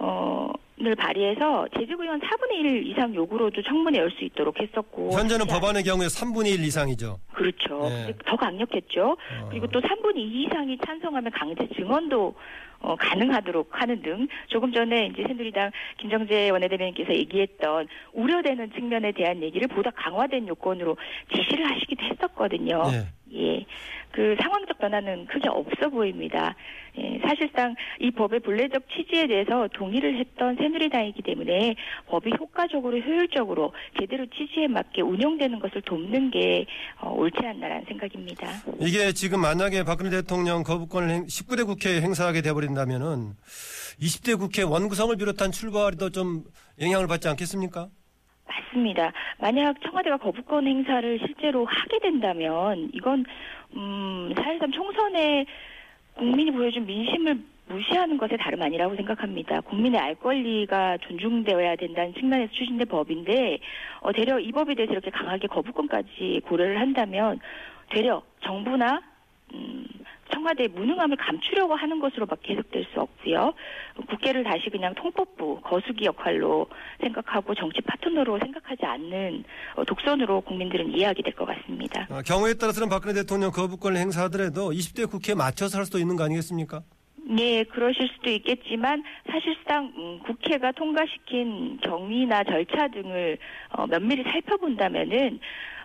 어... 을 발의해서 재직의원 사분의 일 이상 요구로도 청문회 열 수 있도록 했었고, 현재는 법안의 경우에 삼분의 일 이상이죠. 그렇죠. 네. 더 강력했죠. 어. 그리고 또 삼분의 이 이상이 찬성하면 강제 증언도 어, 가능하도록 하는 등 조금 전에 이제 새누리당 김정재 원내대변인께서 얘기했던 우려되는 측면에 대한 얘기를 보다 강화된 요건으로 지시를 하시기도 했었거든요. 네. 예, 그 상황적 변화는 크게 없어 보입니다. 예, 사실상 이 법의 본래적 취지에 대해서 동의를 했던 새누리당이기 때문에 법이 효과적으로 효율적으로 제대로 취지에 맞게 운영되는 것을 돕는 게 어, 옳지 않나라는 생각입니다. 이게 지금 만약에 박근혜 대통령 거부권을 십구 대 국회에 행사하게 돼버린다면은 이십 대 국회 원구성을 비롯한 출발에도 좀 영향을 받지 않겠습니까? 맞습니다. 만약 청와대가 거부권 행사를 실제로 하게 된다면 이건 음, 사일삼 총선에 국민이 보여준 민심을 무시하는 것에 다름 아니라고 생각합니다. 국민의 알 권리가 존중되어야 된다는 측면에서 추진된 법인데 어, 되려 이 법에 대해서 이렇게 강하게 거부권까지 고려를 한다면 되려 정부나 음, 청와대의 무능함을 감추려고 하는 것으로밖에 해석될 수 없고요. 국회를 다시 그냥 통법부, 거수기 역할로 생각하고 정치 파트너로 생각하지 않는 독선으로 국민들은 이해하게 될 것 같습니다. 아, 경우에 따라서는 박근혜 대통령 거부권을 행사하더라도 이십 대 국회에 맞춰서 할 수도 있는 거 아니겠습니까? 네, 그러실 수도 있겠지만 사실상 음, 국회가 통과시킨 경위나 절차 등을 어, 면밀히 살펴본다면은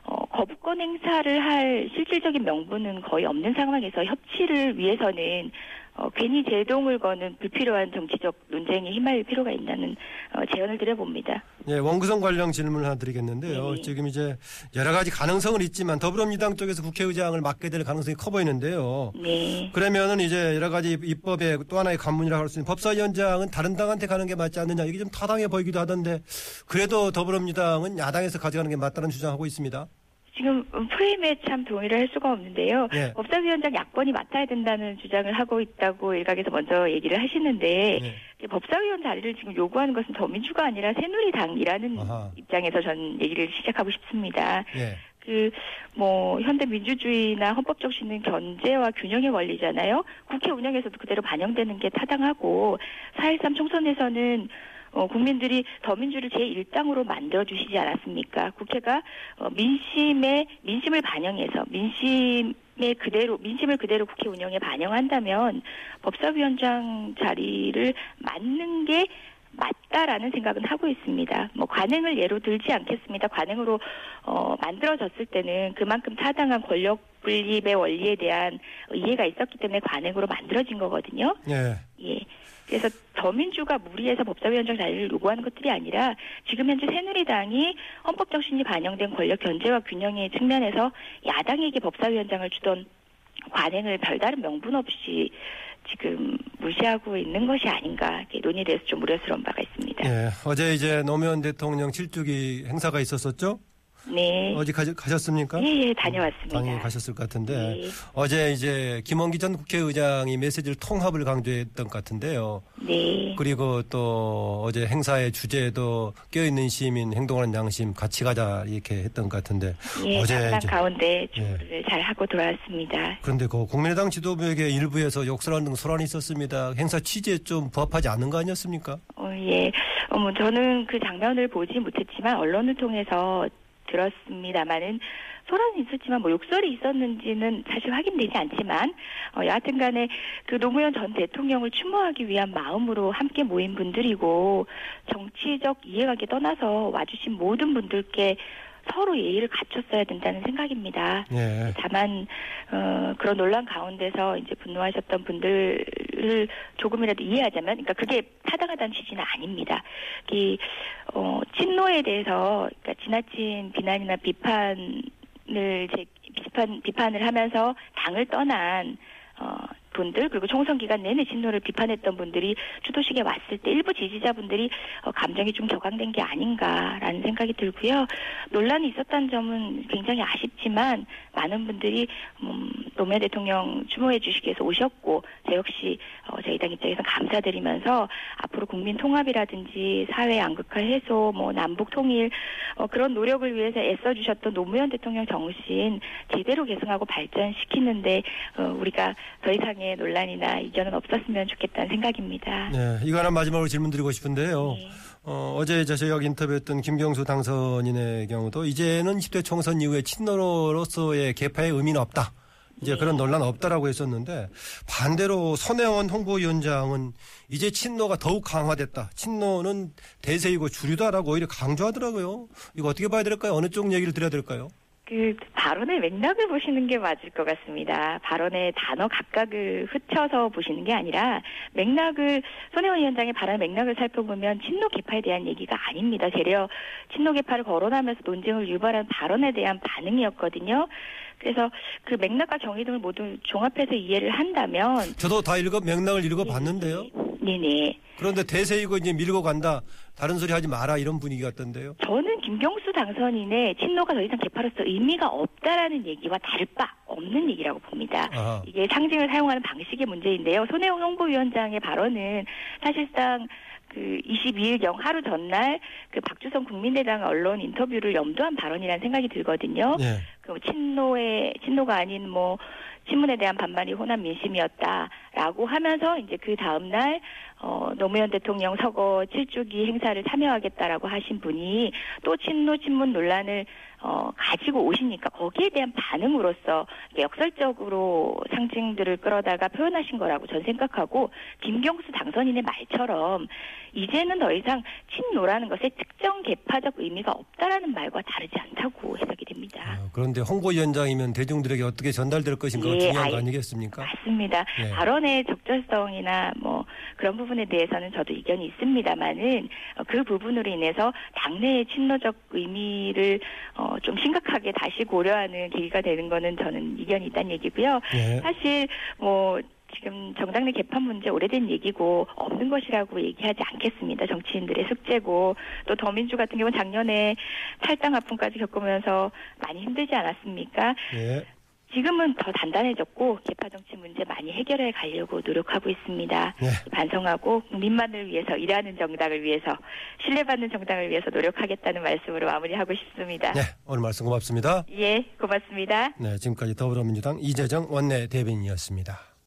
어, 거부권 행사를 할 실질적인 명분은 거의 없는 상황에서 협치를 위해서는 어, 괜히 제동을 거는 불필요한 정치적 논쟁에 휘말릴 필요가 있다는 어, 제언을 드려봅니다. 네, 원구성 관련 질문을 하나 드리겠는데요. 네. 지금 이제 여러 가지 가능성은 있지만 더불어민주당 쪽에서 국회의장을 맡게 될 가능성이 커 보이는데요. 네. 그러면은 이제 여러 가지 입법의 또 하나의 관문이라고 할 수 있는 법사위원장은 다른 당한테 가는 게 맞지 않느냐, 이게 좀 타당해 보이기도 하던데 그래도 더불어민주당은 야당에서 가져가는 게 맞다는 주장하고 있습니다. 지금 프레임에 참 동의를 할 수가 없는데요. 네. 법사위원장 야권이 맡아야 된다는 주장을 하고 있다고 일각에서 먼저 얘기를 하시는데 네. 법사위원 자리를 지금 요구하는 것은 더민주가 아니라 새누리당이라는 아하. 입장에서 전 얘기를 시작하고 싶습니다. 네. 그 뭐 현대 민주주의나 헌법 정신은 견제와 균형의 원리잖아요. 국회 운영에서도 그대로 반영되는 게 타당하고 사 일삼 총선에서는 어, 국민들이 더민주를 제일 당으로 만들어주시지 않았습니까? 국회가 어, 민심에, 민심을 반영해서, 민심에 그대로, 민심을 그대로 국회 운영에 반영한다면 법사위원장 자리를 맡는 게 맞다라는 생각은 하고 있습니다. 뭐, 관행을 예로 들지 않겠습니다. 관행으로, 어, 만들어졌을 때는 그만큼 타당한 권력 분립의 원리에 대한 이해가 있었기 때문에 관행으로 만들어진 거거든요. 예. 예. 그래서 더민주가 무리해서 법사위원장 자리를 요구하는 것들이 아니라 지금 현재 새누리당이 헌법정신이 반영된 권력 견제와 균형의 측면에서 야당에게 법사위원장을 주던 관행을 별다른 명분 없이 지금 무시하고 있는 것이 아닌가 논의돼서 좀 우려스러운 바가 있습니다. 네, 어제 이제 노무현 대통령 칠주기 행사가 있었었죠? 네. 어제 가, 가셨습니까? 예, 예, 다녀왔습니다. 당연히 가셨을 것 같은데 네. 어제 이제 김원기 전 국회의장이 메시지를 통합을 강조했던 것 같은데요. 네. 그리고 또 어제 행사의 주제도 껴있는 시민 행동하는 양심 같이 가자 이렇게 했던 것 같은데 예, 어제 장난 가운데 주를 예. 잘 하고 돌아왔습니다. 그런데 그 국민의당 지도부에게 일부에서 욕설하는 등 소란이 있었습니다. 행사 취지에 좀 부합하지 않은 거 아니었습니까? 어, 예. 어, 뭐 저는 그 장면을 보지 못했지만 언론을 통해서 들었습니다만은 소란은 있었지만 뭐 욕설이 있었는지는 사실 확인되지 않지만 어, 여하튼간에 그 노무현 전 대통령을 추모하기 위한 마음으로 함께 모인 분들이고 정치적 이해관계 떠나서 와주신 모든 분들께 서로 예의를 갖췄어야 된다는 생각입니다. 네. 다만 어, 그런 논란 가운데서 이제 분노하셨던 분들을 조금이라도 이해하자면, 그러니까 그게 타당하다는 취지는 아닙니다. 이 어, 친노에 대해서 그러니까 지나친 비난이나 비판을 제, 비판 비판을 하면서 당을 떠난. 어, 분들 그리고 총선 기간 내내 친노를 비판했던 분들이 추도식에 왔을 때 일부 지지자분들이 어, 감정이 좀 격앙된 게 아닌가라는 생각이 들고요. 논란이 있었다는 점은 굉장히 아쉽지만 많은 분들이 음, 노무현 대통령 추모해 주시기 위해서 오셨고 저 역시 어, 저희 당 입장에서 감사드리면서 앞으로 국민 통합이라든지 사회 양극화 해소, 뭐 남북 통일 어, 그런 노력을 위해서 애써주셨던 노무현 대통령 정신 제대로 계승하고 발전시키는데 어, 우리가 더 이상 논란이나 이견은 없었으면 좋겠다는 생각입니다. 네, 이거 하나 마지막으로 질문드리고 싶은데요. 네. 어, 어제 저희가 인터뷰했던 김경수 당선인의 경우도 이제는 이십 대 총선 이후에 친노로서의 개파의 의미는 없다. 이제 네. 그런 논란 없다라고 했었는데 반대로 손혜원 홍보위원장은 이제 친노가 더욱 강화됐다. 친노는 대세이고 주류다라고 오히려 강조하더라고요. 이거 어떻게 봐야 될까요? 어느 쪽 얘기를 드려야 될까요? 그 발언의 맥락을 보시는 게 맞을 것 같습니다. 발언의 단어 각각을 흩쳐서 보시는 게 아니라 맥락을 손혜원 위원장의 발언 맥락을 살펴보면 친노 개파에 대한 얘기가 아닙니다. 되려 친노 개파를 거론하면서 논쟁을 유발한 발언에 대한 반응이었거든요. 그래서 그 맥락과 정의 등을 모두 종합해서 이해를 한다면 저도 다 읽어 맥락을 읽어봤는데요. 네네. 그런데 대세이고 이제 밀고 간다. 다른 소리 하지 마라 이런 분위기 같던데요. 저는 김경수 당선인의 친노가 더 이상 개파로서 의미가 없다라는 얘기와 다를 바 없는 얘기라고 봅니다. 아하. 이게 상징을 사용하는 방식의 문제인데요. 손혜원 홍보위원장의 발언은 사실상 그 이십이일경 하루 전날 그 박주선 국민의당 언론 인터뷰를 염두한 발언이라는 생각이 들거든요. 네. 그 친노의 친노가 아닌 뭐 친문에 대한 반발이 호남 민심이었다라고 하면서 이제 그 다음 날 어, 노무현 대통령 서거 칠주기 행사를 참여하겠다라고 하신 분이 또 친노 친문 논란을 어, 가지고 오시니까 거기에 대한 반응으로서 역설적으로 상징들을 끌어다가 표현하신 거라고 전 생각하고 김경수 당선인의 말처럼 이제는 더 이상 친노라는 것에 특정 계파적 의미가 없다라는 말과 다르지 않다고 해석이 됩니다. 아, 그런데 홍보위원장이면 대중들에게 어떻게 전달될 것인가 예, 중요한 아이, 거 아니겠습니까? 맞습니다. 예. 발언의 적절성이나 뭐 그런 부분에 대해서는 저도 이견이 있습니다만은 그 부분으로 인해서 당내의 친노적 의미를 어, 좀 심각하게 다시 고려하는 계기가 되는 거는 저는 이견이 있다는 얘기고요. 예. 사실 뭐 지금 정당 내 개판 문제 오래된 얘기고 없는 것이라고 얘기하지 않겠습니다. 정치인들의 숙제고 또 더민주 같은 경우는 작년에 탈당 아픔까지 겪으면서 많이 힘들지 않았습니까? 네. 지금은 더 단단해졌고 개파 정치 문제 많이 해결해 가려고 노력하고 있습니다. 네. 반성하고 국민만을 위해서 일하는 정당을 위해서 신뢰받는 정당을 위해서 노력하겠다는 말씀으로 마무리하고 싶습니다. 네, 오늘 말씀 고맙습니다. 예, 고맙습니다. 네, 지금까지 더불어민주당 이재정 원내대변인이었습니다.